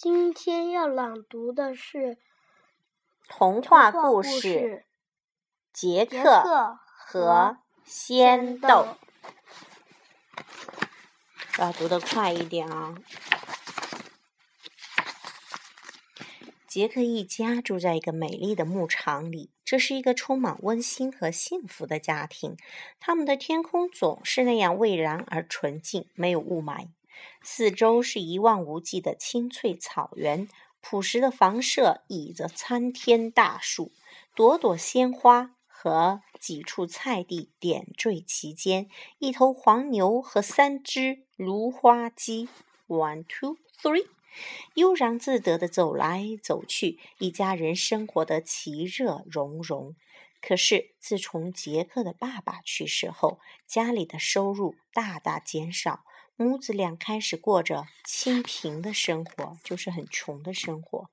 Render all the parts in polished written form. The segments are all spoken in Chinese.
今天要朗读的是童话故事《杰克和仙豆》。要读得快一点啊！杰克一家住在一个美丽的牧场里，这是一个充满温馨和幸福的家庭。他们的天空总是那样蔚蓝而纯净，没有雾霾。四周是一望无际的青翠草原，朴实的房舍倚着参天大树，朵朵鲜花和几处菜地点缀其间，一头黄牛和三只芦花鸡 one two three 悠然自得地走来走去，一家人生活得其乐融融。可是自从杰克的爸爸去世后，家里的收入大大减少，母子俩开始过着清贫的生活，就是很穷的生活。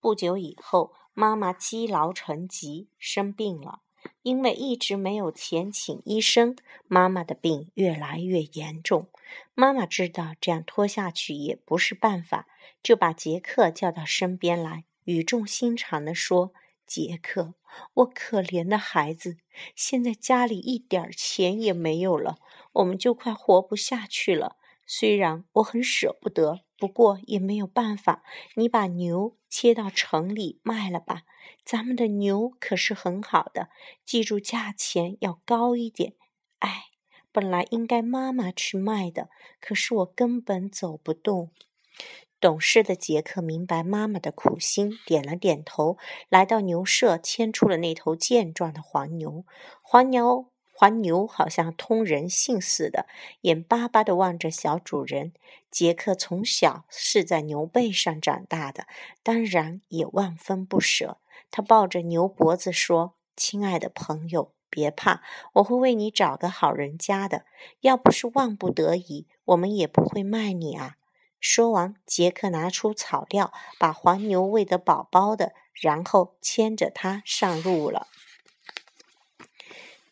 不久以后，妈妈积劳成疾，生病了。因为一直没有钱请医生，妈妈的病越来越严重。妈妈知道这样拖下去也不是办法，就把杰克叫到身边来，语重心长地说：杰克，我可怜的孩子，现在家里一点钱也没有了，我们就快活不下去了。虽然我很舍不得，不过也没有办法，你把牛切到城里卖了吧，咱们的牛可是很好的，记住价钱要高一点。哎，本来应该妈妈去卖的，可是我根本走不动。懂事的杰克明白妈妈的苦心，点了点头，来到牛舍牵出了那头健壮的黄牛。黄牛好像通人性似的，眼巴巴地望着小主人。杰克从小是在牛背上长大的，当然也万分不舍。他抱着牛脖子说：亲爱的朋友，别怕，我会为你找个好人家的，要不是万不得已，我们也不会卖你啊。说完，杰克拿出草料，把黄牛喂得饱饱的，然后牵着它上路了。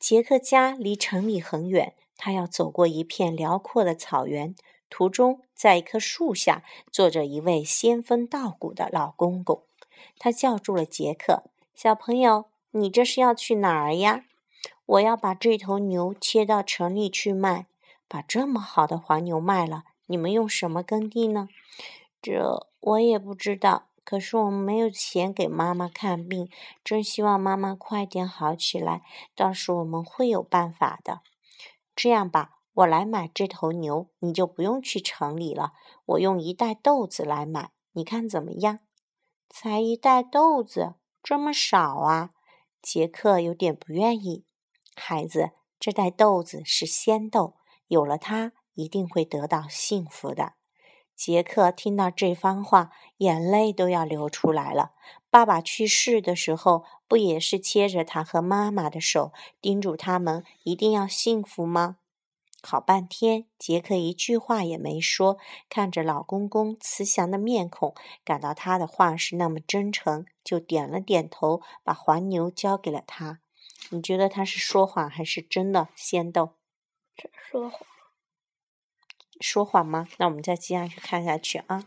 杰克家离城里很远，他要走过一片辽阔的草原。途中，在一棵树下坐着一位仙风道骨的老公公，他叫住了杰克：小朋友，你这是要去哪儿呀？我要把这头牛切到城里去卖。把这么好的黄牛卖了，你们用什么耕地呢？这我也不知道，可是我们没有钱给妈妈看病，真希望妈妈快点好起来，到时我们会有办法的。这样吧，我来买这头牛，你就不用去城里了，我用一袋豆子来买，你看怎么样？才一袋豆子，这么少啊？杰克有点不愿意。孩子，这袋豆子是仙豆，有了它，一定会得到幸福的。杰克听到这番话，眼泪都要流出来了。爸爸去世的时候，不也是牵着他和妈妈的手，叮嘱他们一定要幸福吗？好半天，杰克一句话也没说，看着老公公慈祥的面孔，感到他的话是那么真诚，就点了点头，把黄牛交给了他。你觉得他是说谎还是真的仙豆？说谎。说谎吗？那我们再接下去看下去啊。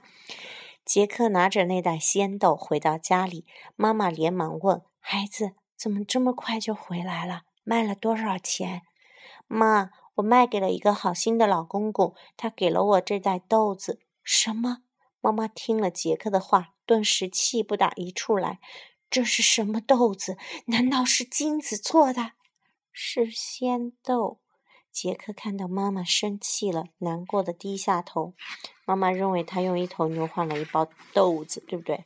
杰克拿着那袋鲜豆回到家里，妈妈连忙问：孩子，怎么这么快就回来了？卖了多少钱？妈，我卖给了一个好心的老公公，他给了我这袋豆子。什么？妈妈听了杰克的话，顿时气不打一处来。这是什么豆子？难道是金子做的？是鲜豆。杰克看到妈妈生气了，难过的低下头。妈妈认为他用一头牛换了一包豆子，对不对？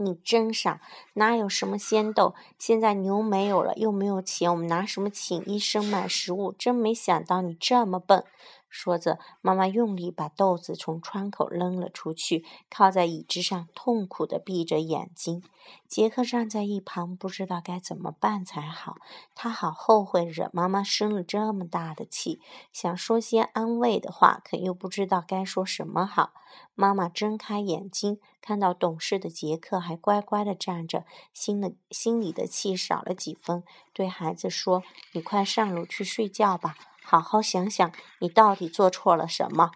你真傻，哪有什么鲜豆？现在牛没有了，又没有钱，我们拿什么请医生买食物？真没想到你这么笨。说着，妈妈用力把豆子从窗口扔了出去，靠在椅子上痛苦地闭着眼睛。杰克站在一旁，不知道该怎么办才好。他好后悔惹妈妈生了这么大的气，想说些安慰的话，可又不知道该说什么好。妈妈睁开眼睛，看到懂事的杰克还乖乖地站着，心里的气少了几分，对孩子说：你快上楼去睡觉吧，好好想想你到底做错了什么。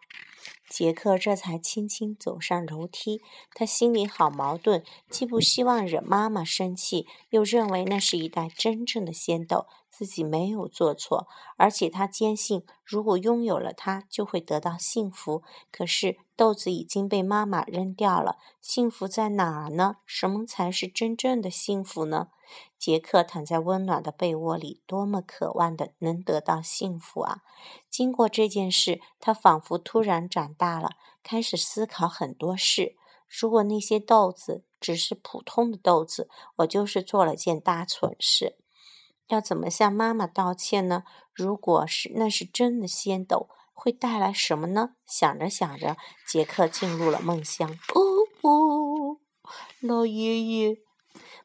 杰克这才轻轻走上楼梯，他心里好矛盾，既不希望惹妈妈生气，又认为那是一袋真正的鲜豆，自己没有做错，而且他坚信如果拥有了它就会得到幸福。可是豆子已经被妈妈扔掉了，幸福在哪儿呢？什么才是真正的幸福呢？杰克躺在温暖的被窝里，多么渴望的能得到幸福啊！经过这件事，他仿佛突然长大了，开始思考很多事。如果那些豆子只是普通的豆子，我就是做了件大蠢事。要怎么向妈妈道歉呢？如果是那是真的鲜豆，会带来什么呢？想着想着，杰克进入了梦乡。老爷爷，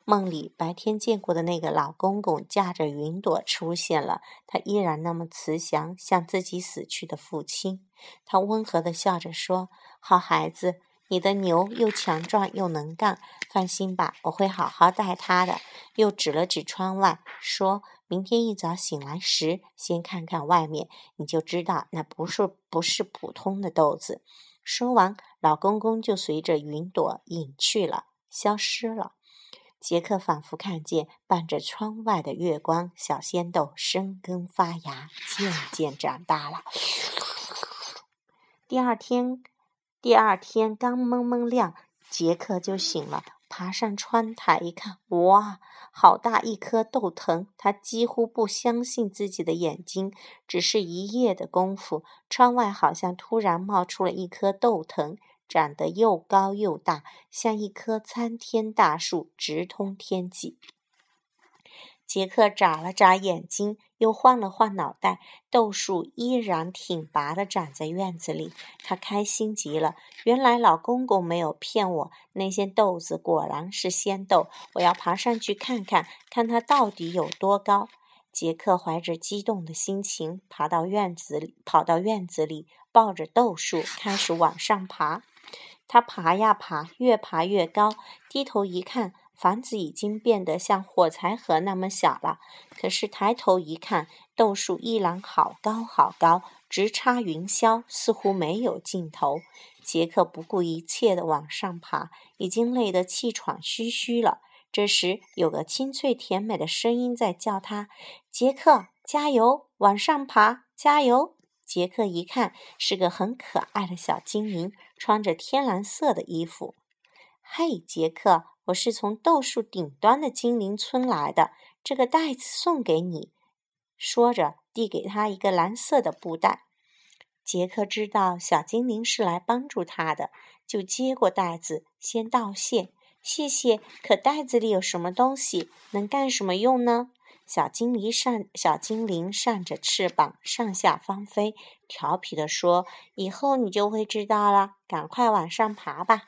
梦里白天见过的那个老公公驾着云朵出现了，他依然那么慈祥，像自己死去的父亲。他温和地笑着说：好孩子，你的牛又强壮又能干，放心吧，我会好好待它的。又指了指窗外，说：明天一早醒来时，先看看外面，你就知道那不是普通的豆子。说完，老公公就随着云朵隐去了，消失了。杰克仿佛看见伴着窗外的月光，小鲜豆生根发芽，渐渐长大了。第二天刚蒙蒙亮，杰克就醒了，爬上窗台一看，哇，好大一颗豆藤！他几乎不相信自己的眼睛，只是一夜的功夫，窗外好像突然冒出了一颗豆藤，长得又高又大，像一棵参天大树，直通天际。杰克眨了眨眼睛，又晃了晃脑袋，豆树依然挺拔地长在院子里，他开心极了。原来老公公没有骗我，那些豆子果然是鲜豆，我要爬上去看看，看它到底有多高。杰克怀着激动的心情跑到院子里，抱着豆树开始往上爬。他爬呀爬，越爬越高，低头一看，房子已经变得像火柴盒那么小了，可是抬头一看，豆树依然好高好高，直插云霄，似乎没有尽头。杰克不顾一切地往上爬，已经累得气喘吁吁了。这时，有个清脆甜美的声音在叫他：杰克，加油，往上爬，加油！杰克一看，是个很可爱的小精灵，穿着天蓝色的衣服。嘿，杰克，我是从豆树顶端的精灵村来的，这个袋子送给你。说着，递给他一个蓝色的布袋。杰克知道小精灵是来帮助他的，就接过袋子，先道谢：谢谢，可袋子里有什么东西？能干什么用呢？小精灵扇着翅膀上下翻飞，调皮地说：以后你就会知道了，赶快往上爬吧。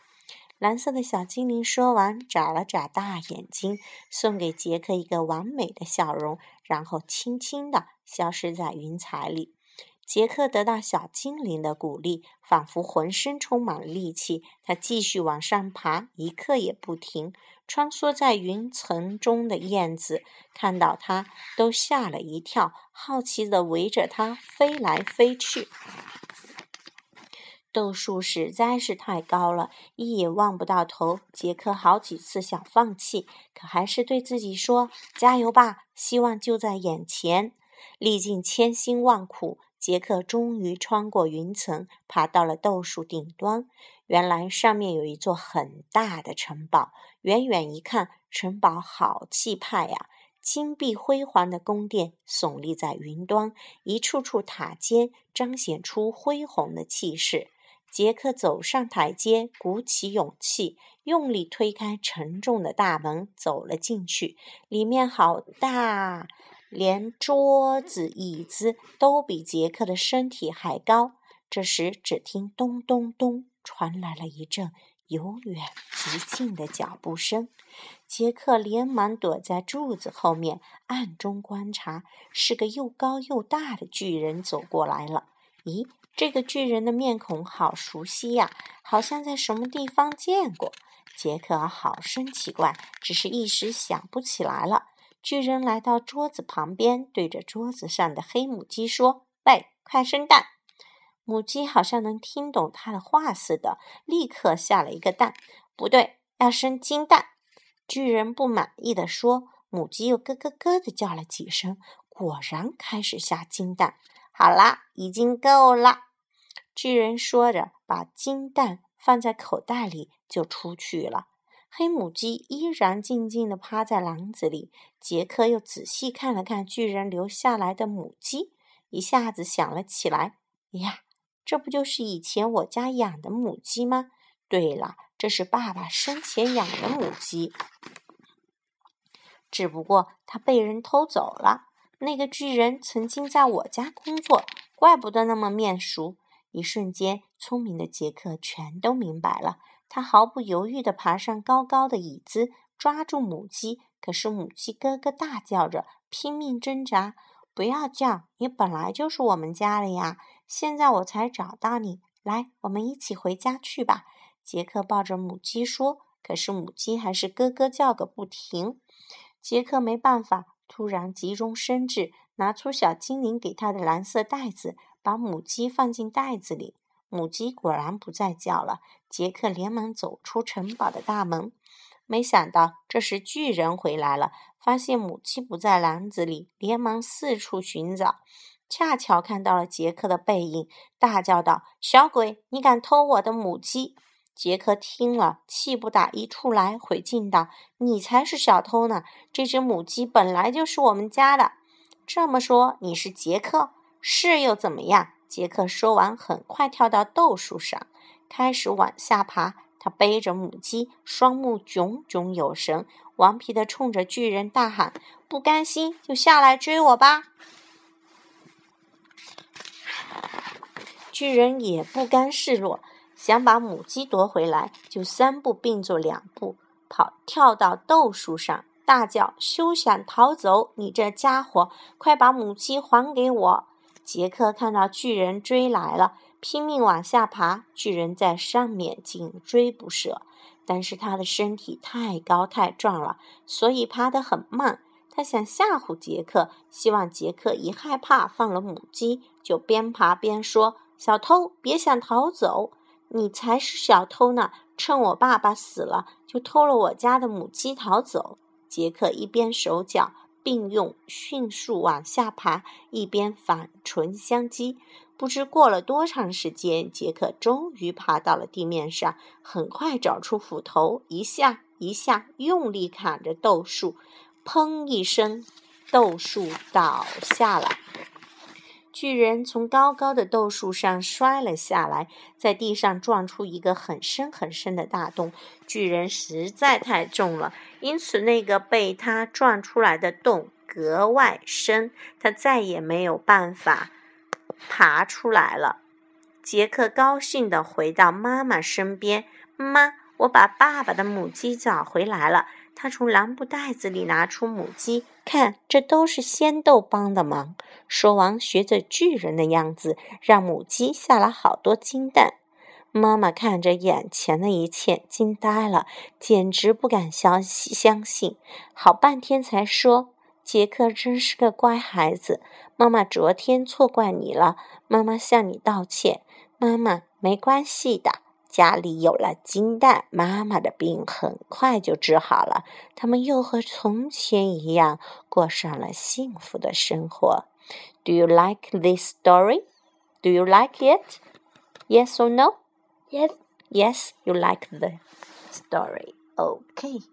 蓝色的小精灵说完，眨了眨大眼睛，送给杰克一个完美的笑容，然后轻轻地消失在云彩里。杰克得到小精灵的鼓励，仿佛浑身充满力气，他继续往上爬，一刻也不停。穿梭在云层中的燕子看到他都吓了一跳，好奇地围着他飞来飞去。豆树实在是太高了，一眼望不到头。杰克好几次想放弃，可还是对自己说：加油吧，希望就在眼前。历尽千辛万苦，杰克终于穿过云层，爬到了豆树顶端。原来上面有一座很大的城堡，远远一看，城堡好气派呀！金碧辉煌的宫殿耸立在云端，一处处塔尖彰显出恢宏的气势。杰克走上台阶，鼓起勇气，用力推开沉重的大门，走了进去。里面好大，连桌子椅子都比杰克的身体还高。这时，只听咚咚咚传来了一阵由远及近的脚步声，杰克连忙躲在柱子后面，暗中观察。是个又高又大的巨人走过来了。咦，这个巨人的面孔好熟悉呀，好像在什么地方见过。杰克好生奇怪，只是一时想不起来了。巨人来到桌子旁边，对着桌子上的黑母鸡说：喂，快生蛋！母鸡好像能听懂他的话似的，立刻下了一个蛋。不对，要生金蛋。巨人不满意地说，母鸡又咯咯咯地叫了几声，果然开始下金蛋。好啦，已经够了。巨人说着，把金蛋放在口袋里就出去了。黑母鸡依然静静地趴在篮子里。杰克又仔细看了看巨人留下来的母鸡，一下子想了起来，呀，这不就是以前我家养的母鸡吗？对了，这是爸爸生前养的母鸡，只不过它被人偷走了。那个巨人曾经在我家工作，怪不得那么面熟。一瞬间，聪明的杰克全都明白了。他毫不犹豫地爬上高高的椅子，抓住母鸡。可是母鸡咯咯大叫着，拼命挣扎。不要叫，你本来就是我们家的呀！现在我才找到你，来，我们一起回家去吧。杰克抱着母鸡说，可是母鸡还是咯咯叫个不停。杰克没办法，突然急中生智，拿出小精灵给他的蓝色袋子，把母鸡放进袋子里。母鸡果然不再叫了，杰克连忙走出城堡的大门。没想到这时巨人回来了，发现母鸡不在篮子里，连忙四处寻找，恰巧看到了杰克的背影，大叫道：“小鬼，你敢偷我的母鸡！”杰克听了，气不打一处来，回敬道：“你才是小偷呢！这只母鸡本来就是我们家的。”这么说你是杰克？是又怎么样？杰克说完，很快跳到豆树上，开始往下爬。他背着母鸡，双目炯炯有神，顽皮地冲着巨人大喊：“不甘心就下来追我吧！”巨人也不甘示弱，想把母鸡夺回来，就三步并作两步，跳到豆树上，大叫：“休想逃走！你这家伙，快把母鸡还给我！”杰克看到巨人追来了，拼命往下爬。巨人在上面紧追不舍，但是他的身体太高太壮了，所以爬得很慢。他想吓唬杰克，希望杰克一害怕放了母鸡，就边爬边说：“小偷，别想逃走，你才是小偷呢！趁我爸爸死了，就偷了我家的母鸡逃走。”杰克一边手脚并用迅速往下爬，一边反唇相讥。不知过了多长时间，杰克终于爬到了地面上，很快找出斧头，一下一下用力砍着豆树，砰一声，豆树倒下了。巨人从高高的豆树上摔了下来，在地上撞出一个很深很深的大洞。巨人实在太重了，因此那个被他撞出来的洞格外深，他再也没有办法爬出来了。杰克高兴地回到妈妈身边：“妈，我把爸爸的母鸡找回来了。”他从蓝布袋子里拿出母鸡，看，这都是仙豆帮的忙。说完，学着巨人的样子，让母鸡下了好多金蛋。妈妈看着眼前的一切，惊呆了，简直不敢相信，好半天才说：“杰克真是个乖孩子，妈妈昨天错怪你了，妈妈向你道歉。”“妈妈，没关系的。”家里有了金蛋，妈妈的病很快就治好了。他们又和从前一样，过上了幸福的生活。Do you like this story? Do you like it? Yes or no? Yes. Yes, you like the story. Okay.